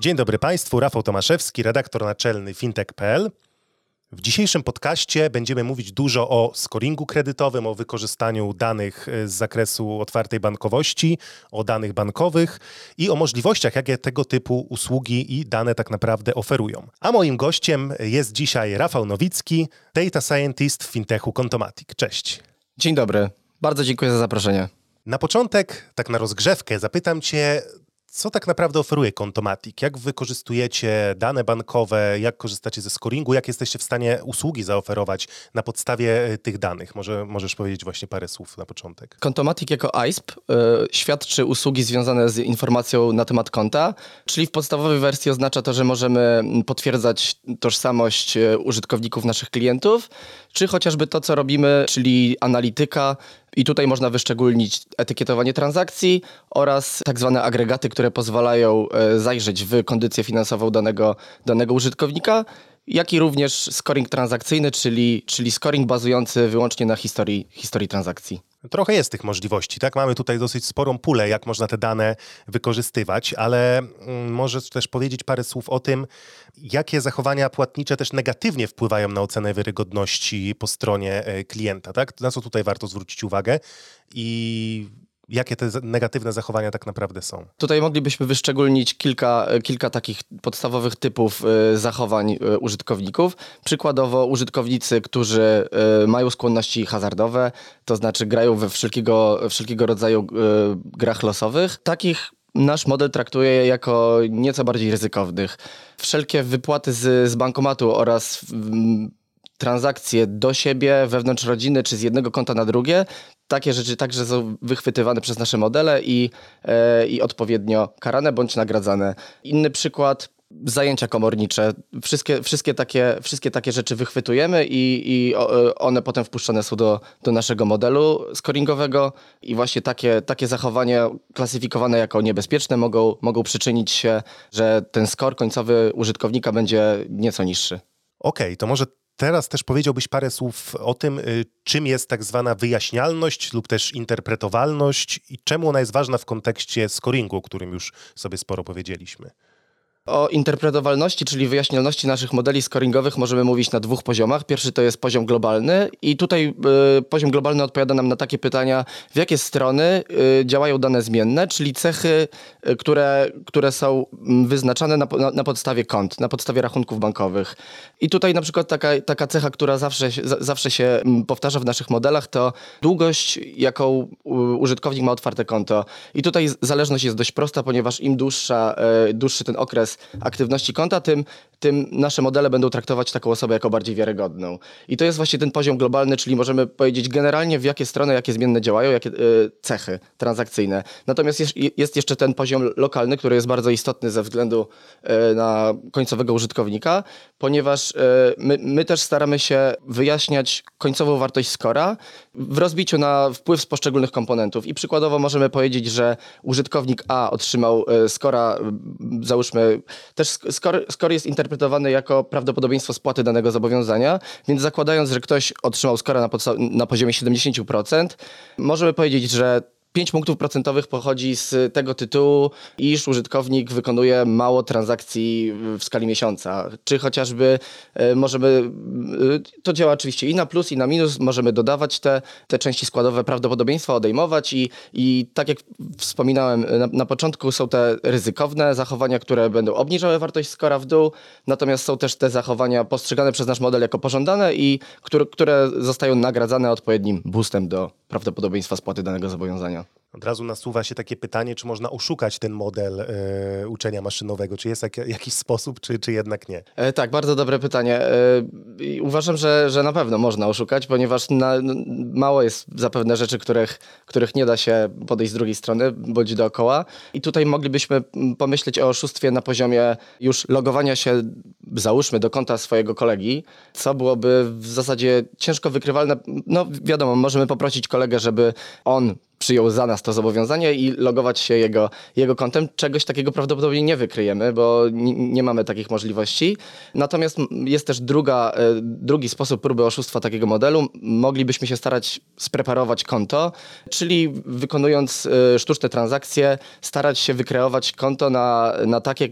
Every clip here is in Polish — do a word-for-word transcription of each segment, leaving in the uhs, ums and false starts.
Dzień dobry Państwu, Rafał Tomaszewski, redaktor naczelny fintech kropka pe el. W dzisiejszym podcaście będziemy mówić dużo o scoringu kredytowym, o wykorzystaniu danych z zakresu otwartej bankowości, o danych bankowych i o możliwościach, jakie tego typu usługi i dane tak naprawdę oferują. A moim gościem jest dzisiaj Rafał Nowicki, data scientist w fintechu Kontomatik. Cześć. Dzień dobry. Bardzo dziękuję za zaproszenie. Na początek, tak na rozgrzewkę, zapytam Cię, co tak naprawdę oferuje Kontomatik? Jak wykorzystujecie dane bankowe? Jak korzystacie ze scoringu? Jak jesteście w stanie usługi zaoferować na podstawie tych danych? Może możesz powiedzieć właśnie parę słów na początek. Kontomatik jako A I S P y, świadczy usługi związane z informacją na temat konta, czyli w podstawowej wersji oznacza to, że możemy potwierdzać tożsamość użytkowników naszych klientów, czy chociażby to, co robimy, czyli analityka. I tutaj można wyszczególnić etykietowanie transakcji oraz tak zwane agregaty, które pozwalają zajrzeć w kondycję finansową danego, danego użytkownika, jak i również scoring transakcyjny, czyli, czyli scoring bazujący wyłącznie na historii, historii transakcji. Trochę jest tych możliwości, tak? Mamy tutaj dosyć sporą pulę, jak można te dane wykorzystywać, ale możesz też powiedzieć parę słów o tym, jakie zachowania płatnicze też negatywnie wpływają na ocenę wiarygodności po stronie klienta, tak? Na co tutaj warto zwrócić uwagę i jakie te negatywne zachowania tak naprawdę są? Tutaj moglibyśmy wyszczególnić kilka, kilka takich podstawowych typów y, zachowań y, użytkowników. Przykładowo użytkownicy, którzy y, mają skłonności hazardowe, to znaczy grają we wszelkiego, wszelkiego rodzaju y, grach losowych. Takich nasz model traktuje jako nieco bardziej ryzykownych. Wszelkie wypłaty z, z bankomatu oraz mm, transakcje do siebie, wewnątrz rodziny czy z jednego konta na drugie, takie rzeczy także są wychwytywane przez nasze modele i, yy, i odpowiednio karane bądź nagradzane. Inny przykład, zajęcia komornicze. Wszystkie, wszystkie, takie, wszystkie takie rzeczy wychwytujemy i, i one potem wpuszczone są do, do naszego modelu scoringowego i właśnie takie, takie zachowania klasyfikowane jako niebezpieczne mogą, mogą przyczynić się, że ten skor końcowy użytkownika będzie nieco niższy. Okej, okay, to może teraz też powiedziałbyś parę słów o tym, czym jest tak zwana wyjaśnialność lub też interpretowalność i czemu ona jest ważna w kontekście scoringu, o którym już sobie sporo powiedzieliśmy. O interpretowalności, czyli wyjaśnialności naszych modeli scoringowych możemy mówić na dwóch poziomach. Pierwszy to jest poziom globalny i tutaj y, poziom globalny odpowiada nam na takie pytania, w jakie strony y, działają dane zmienne, czyli cechy, y, które, które są wyznaczane na, na, na podstawie kont, na podstawie rachunków bankowych. I tutaj na przykład taka, taka cecha, która zawsze, z, zawsze się powtarza w naszych modelach, to długość, jaką użytkownik ma otwarte konto. I tutaj zależność jest dość prosta, ponieważ im dłuższa, y, dłuższy ten okres aktywności konta, tym, tym nasze modele będą traktować taką osobę jako bardziej wiarygodną. I to jest właśnie ten poziom globalny, czyli możemy powiedzieć generalnie, w jakie strony, jakie zmienne działają, jakie y, cechy transakcyjne. Natomiast jest, jest jeszcze ten poziom lokalny, który jest bardzo istotny ze względu y, na końcowego użytkownika, ponieważ y, my, my też staramy się wyjaśniać końcową wartość skora w rozbiciu na wpływ z poszczególnych komponentów. I przykładowo możemy powiedzieć, że użytkownik A otrzymał y, skora, y, załóżmy, też skor, skor jest interpretowany jako prawdopodobieństwo spłaty danego zobowiązania, więc zakładając, że ktoś otrzymał skora na, podsta- na poziomie siedemdziesiąt procent, możemy powiedzieć, że pięć punktów procentowych pochodzi z tego tytułu, iż użytkownik wykonuje mało transakcji w skali miesiąca. Czy chociażby możemy, to działa oczywiście i na plus, i na minus, możemy dodawać te, te części składowe prawdopodobieństwa, odejmować i, i tak jak wspominałem na, na początku, są te ryzykowne zachowania, które będą obniżały wartość skora w dół, natomiast są też te zachowania postrzegane przez nasz model jako pożądane i które, które zostają nagradzane odpowiednim boostem do prawdopodobieństwa spłaty danego zobowiązania. Od razu nasuwa się takie pytanie, czy można oszukać ten model y, uczenia maszynowego? Czy jest jak, jakiś sposób, czy, czy jednak nie? E, tak, bardzo dobre pytanie. E, uważam, że, że na pewno można oszukać, ponieważ na, no, mało jest zapewne rzeczy, których, których nie da się podejść z drugiej strony, bądź dookoła. I tutaj moglibyśmy pomyśleć o oszustwie na poziomie już logowania się, załóżmy, do konta swojego kolegi, co byłoby w zasadzie ciężko wykrywalne. No wiadomo, możemy poprosić kolegę, żeby on przyjął za nas to zobowiązanie i logować się jego, jego kontem. Czegoś takiego prawdopodobnie nie wykryjemy, bo n- nie mamy takich możliwości. Natomiast jest też druga, drugi sposób próby oszustwa takiego modelu. Moglibyśmy się starać spreparować konto, czyli wykonując sztuczne transakcje, starać się wykreować konto na, na takie,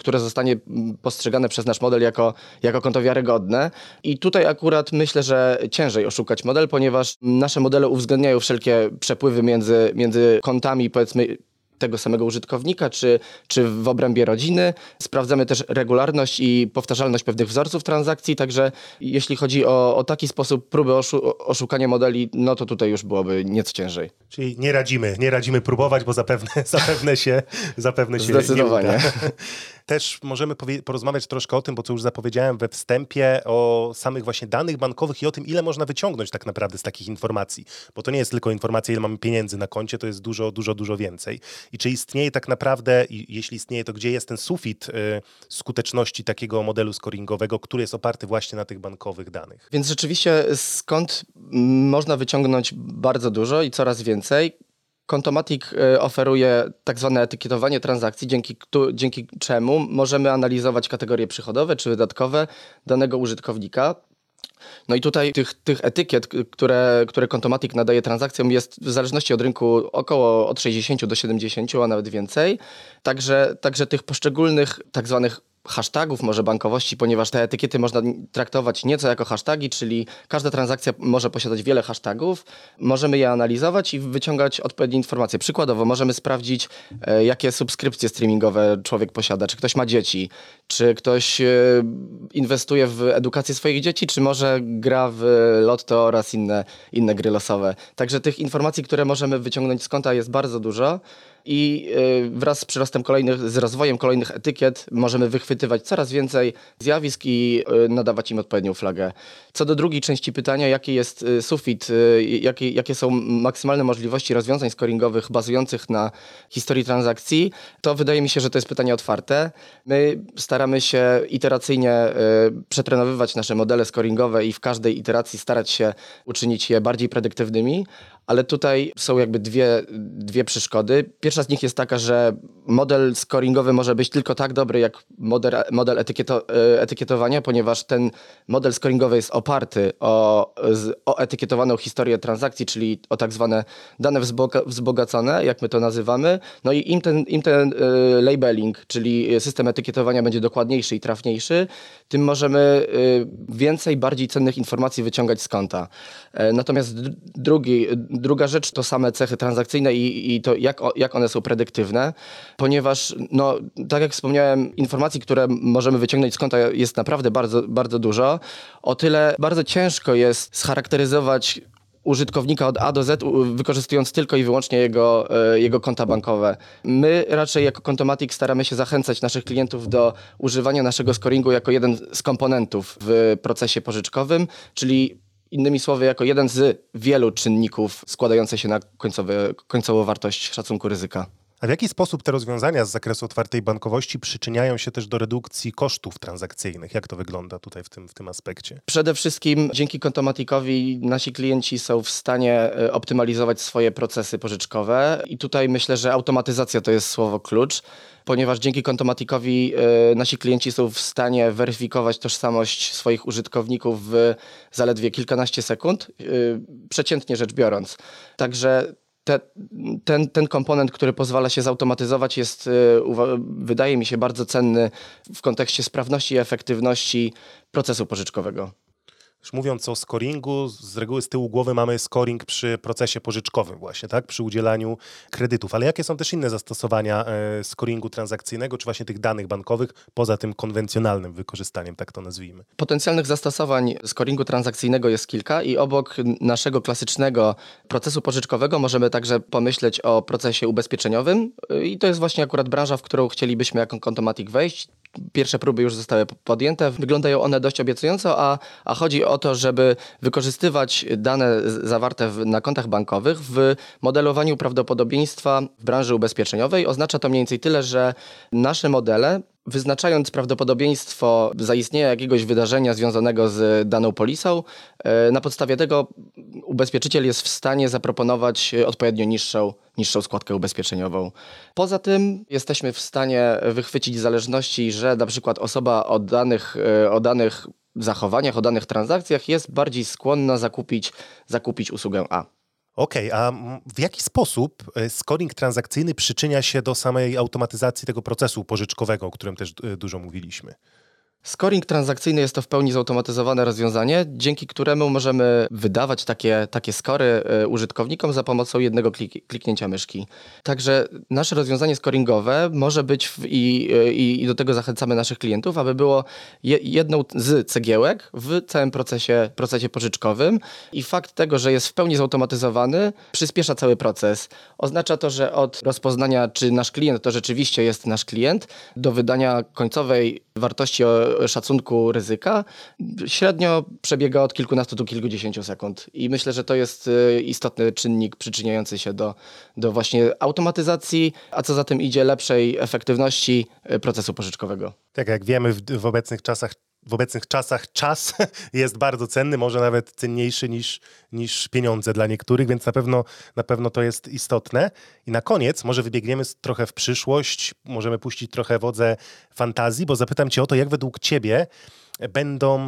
które zostanie postrzegane przez nasz model jako, jako konto wiarygodne. I tutaj akurat myślę, że ciężej oszukać model, ponieważ nasze modele uwzględniają wszelkie przepływy między, między kontami, powiedzmy, tego samego użytkownika, czy, czy w obrębie rodziny. Sprawdzamy też regularność i powtarzalność pewnych wzorców transakcji, także jeśli chodzi o, o taki sposób próby oszu- oszukania modeli, no to tutaj już byłoby nieco ciężej. Czyli nie radzimy, nie radzimy próbować, bo zapewne, zapewne się, zapewne się zdecydowanie nie uda. Też możemy powie- porozmawiać troszkę o tym, bo co już zapowiedziałem we wstępie, o samych właśnie danych bankowych i o tym, ile można wyciągnąć tak naprawdę z takich informacji. Bo to nie jest tylko informacja, ile mamy pieniędzy na koncie, to jest dużo, dużo, dużo więcej. I czy istnieje tak naprawdę, i jeśli istnieje, to gdzie jest ten sufit y, skuteczności takiego modelu scoringowego, który jest oparty właśnie na tych bankowych danych? Więc rzeczywiście skąd można wyciągnąć bardzo dużo i coraz więcej? Kontomatik oferuje tak zwane etykietowanie transakcji, dzięki, któ- dzięki czemu możemy analizować kategorie przychodowe czy wydatkowe danego użytkownika. No i tutaj tych, tych etykiet, które, które Kontomatik nadaje transakcjom, jest w zależności od rynku około od sześćdziesiąt do siedemdziesięciu, a nawet więcej. Także, także tych poszczególnych tak zwanych hashtagów może bankowości, ponieważ te etykiety można traktować nieco jako hasztagi, czyli każda transakcja może posiadać wiele hashtagów. Możemy je analizować i wyciągać odpowiednie informacje. Przykładowo możemy sprawdzić, jakie subskrypcje streamingowe człowiek posiada, czy ktoś ma dzieci, czy ktoś inwestuje w edukację swoich dzieci, czy może gra w lotto oraz inne, inne gry losowe. Także tych informacji, które możemy wyciągnąć z konta, jest bardzo dużo. I wraz z przyrostem kolejnych, z rozwojem kolejnych etykiet możemy wychwytywać coraz więcej zjawisk i nadawać im odpowiednią flagę. Co do drugiej części pytania, jaki jest sufit, jakie, jakie są maksymalne możliwości rozwiązań scoringowych bazujących na historii transakcji, to wydaje mi się, że to jest pytanie otwarte. My staramy się iteracyjnie przetrenowywać nasze modele scoringowe i w każdej iteracji starać się uczynić je bardziej predyktywnymi, ale tutaj są jakby dwie, dwie przeszkody. Pierwsza z nich jest taka, że model scoringowy może być tylko tak dobry jak model, model etykieto, etykietowania, ponieważ ten model scoringowy jest oparty o, o etykietowaną historię transakcji, czyli o tak zwane dane wzboga, wzbogacone, jak my to nazywamy. No i im ten, im ten labeling, czyli system etykietowania będzie dokładniejszy i trafniejszy, tym możemy więcej, bardziej cennych informacji wyciągać z konta. Natomiast drugi, druga rzecz to same cechy transakcyjne i, i to jak, jak one są predyktywne, ponieważ no, tak jak wspomniałem, informacji, które możemy wyciągnąć z konta, jest naprawdę bardzo, bardzo dużo. O tyle bardzo ciężko jest scharakteryzować użytkownika od A do Z, wykorzystując tylko i wyłącznie jego, jego konta bankowe. My raczej jako Kontomatik staramy się zachęcać naszych klientów do używania naszego scoringu jako jeden z komponentów w procesie pożyczkowym, czyli innymi słowy, jako jeden z wielu czynników składających się na końcowy, końcową wartość szacunku ryzyka. A w jaki sposób te rozwiązania z zakresu otwartej bankowości przyczyniają się też do redukcji kosztów transakcyjnych? Jak to wygląda tutaj w tym, w tym aspekcie? Przede wszystkim dzięki Kontomatikowi nasi klienci są w stanie optymalizować swoje procesy pożyczkowe i tutaj myślę, że automatyzacja to jest słowo klucz, ponieważ dzięki Kontomatikowi nasi klienci są w stanie weryfikować tożsamość swoich użytkowników w zaledwie kilkanaście sekund, przeciętnie rzecz biorąc. Także Te, ten, ten komponent, który pozwala się zautomatyzować, jest, wydaje mi się, bardzo cenny w kontekście sprawności i efektywności procesu pożyczkowego. Mówiąc o scoringu, z reguły z tyłu głowy mamy scoring przy procesie pożyczkowym właśnie, tak? Przy udzielaniu kredytów. Ale jakie są też inne zastosowania scoringu transakcyjnego, czy właśnie tych danych bankowych, poza tym konwencjonalnym wykorzystaniem, tak to nazwijmy? Potencjalnych zastosowań scoringu transakcyjnego jest kilka i obok naszego klasycznego procesu pożyczkowego możemy także pomyśleć o procesie ubezpieczeniowym i to jest właśnie akurat branża, w którą chcielibyśmy jako Kontomatik wejść. Pierwsze próby już zostały podjęte. Wyglądają one dość obiecująco, a, a chodzi o to, żeby wykorzystywać dane zawarte w, na kontach bankowych w modelowaniu prawdopodobieństwa w branży ubezpieczeniowej. Oznacza to mniej więcej tyle, że nasze modele, wyznaczając prawdopodobieństwo zaistnienia jakiegoś wydarzenia związanego z daną polisą, na podstawie tego ubezpieczyciel jest w stanie zaproponować odpowiednio niższą, niższą składkę ubezpieczeniową. Poza tym jesteśmy w stanie wychwycić zależności, że na przykład osoba o danych, o danych zachowaniach, o danych transakcjach jest bardziej skłonna zakupić, zakupić usługę A. Okej, okay, a w jaki sposób scoring transakcyjny przyczynia się do samej automatyzacji tego procesu pożyczkowego, o którym też dużo mówiliśmy? Scoring transakcyjny jest to w pełni zautomatyzowane rozwiązanie, dzięki któremu możemy wydawać takie, takie skory użytkownikom za pomocą jednego klik, kliknięcia myszki. Także nasze rozwiązanie scoringowe może być w, i, i, i do tego zachęcamy naszych klientów, aby było je, jedną z cegiełek w całym procesie, procesie pożyczkowym i fakt tego, że jest w pełni zautomatyzowany, przyspiesza cały proces. Oznacza to, że od rozpoznania, czy nasz klient to rzeczywiście jest nasz klient, do wydania końcowej wartości szacunku ryzyka średnio przebiega od kilkunastu do kilkudziesięciu sekund i myślę, że to jest istotny czynnik przyczyniający się do, do właśnie automatyzacji, a co za tym idzie lepszej efektywności procesu pożyczkowego. Tak, jak wiemy w, w obecnych czasach W obecnych czasach czas jest bardzo cenny, może nawet cenniejszy niż, niż pieniądze dla niektórych, więc na pewno, na pewno to jest istotne. I na koniec może wybiegniemy trochę w przyszłość, możemy puścić trochę wodze fantazji, bo zapytam Cię o to, jak według Ciebie będą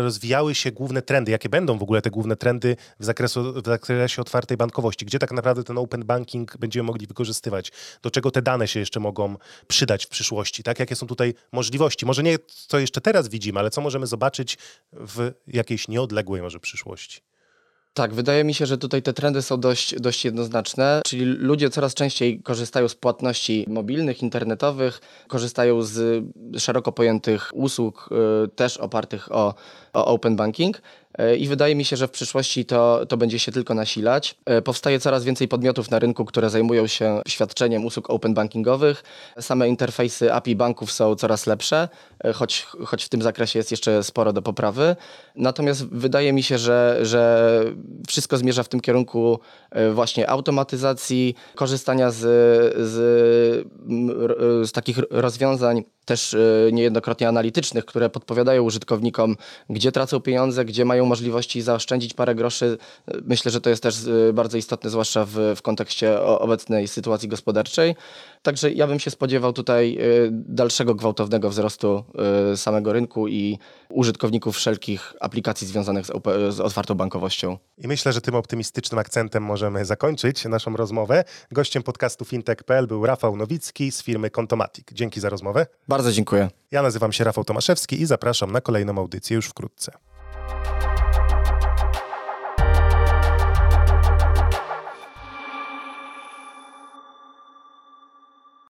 rozwijały się główne trendy, jakie będą w ogóle te główne trendy w, zakresu, w zakresie otwartej bankowości, gdzie tak naprawdę ten open banking będziemy mogli wykorzystywać, do czego te dane się jeszcze mogą przydać w przyszłości, tak? Jakie są tutaj możliwości, może nie co jeszcze teraz widzimy, ale co możemy zobaczyć w jakiejś nieodległej może przyszłości. Tak, wydaje mi się, że tutaj te trendy są dość, dość jednoznaczne, czyli ludzie coraz częściej korzystają z płatności mobilnych, internetowych, korzystają z szeroko pojętych usług y, też opartych o, o open banking. I wydaje mi się, że w przyszłości to, to będzie się tylko nasilać. Powstaje coraz więcej podmiotów na rynku, które zajmują się świadczeniem usług open bankingowych. Same interfejsy A P I banków są coraz lepsze, choć, choć w tym zakresie jest jeszcze sporo do poprawy. Natomiast wydaje mi się, że, że wszystko zmierza w tym kierunku właśnie automatyzacji, korzystania z, z, z takich rozwiązań też niejednokrotnie analitycznych, które podpowiadają użytkownikom, gdzie tracą pieniądze, gdzie mają możliwości zaoszczędzić parę groszy. Myślę, że to jest też bardzo istotne, zwłaszcza w, w kontekście obecnej sytuacji gospodarczej. Także ja bym się spodziewał tutaj dalszego gwałtownego wzrostu samego rynku i użytkowników wszelkich aplikacji związanych z, z otwartą bankowością. I myślę, że tym optymistycznym akcentem możemy zakończyć naszą rozmowę. Gościem podcastu fintech kropka pe el był Rafał Nowicki z firmy Kontomatik. Dzięki za rozmowę. Bardzo dziękuję. Ja nazywam się Rafał Tomaszewski i zapraszam na kolejną audycję już wkrótce.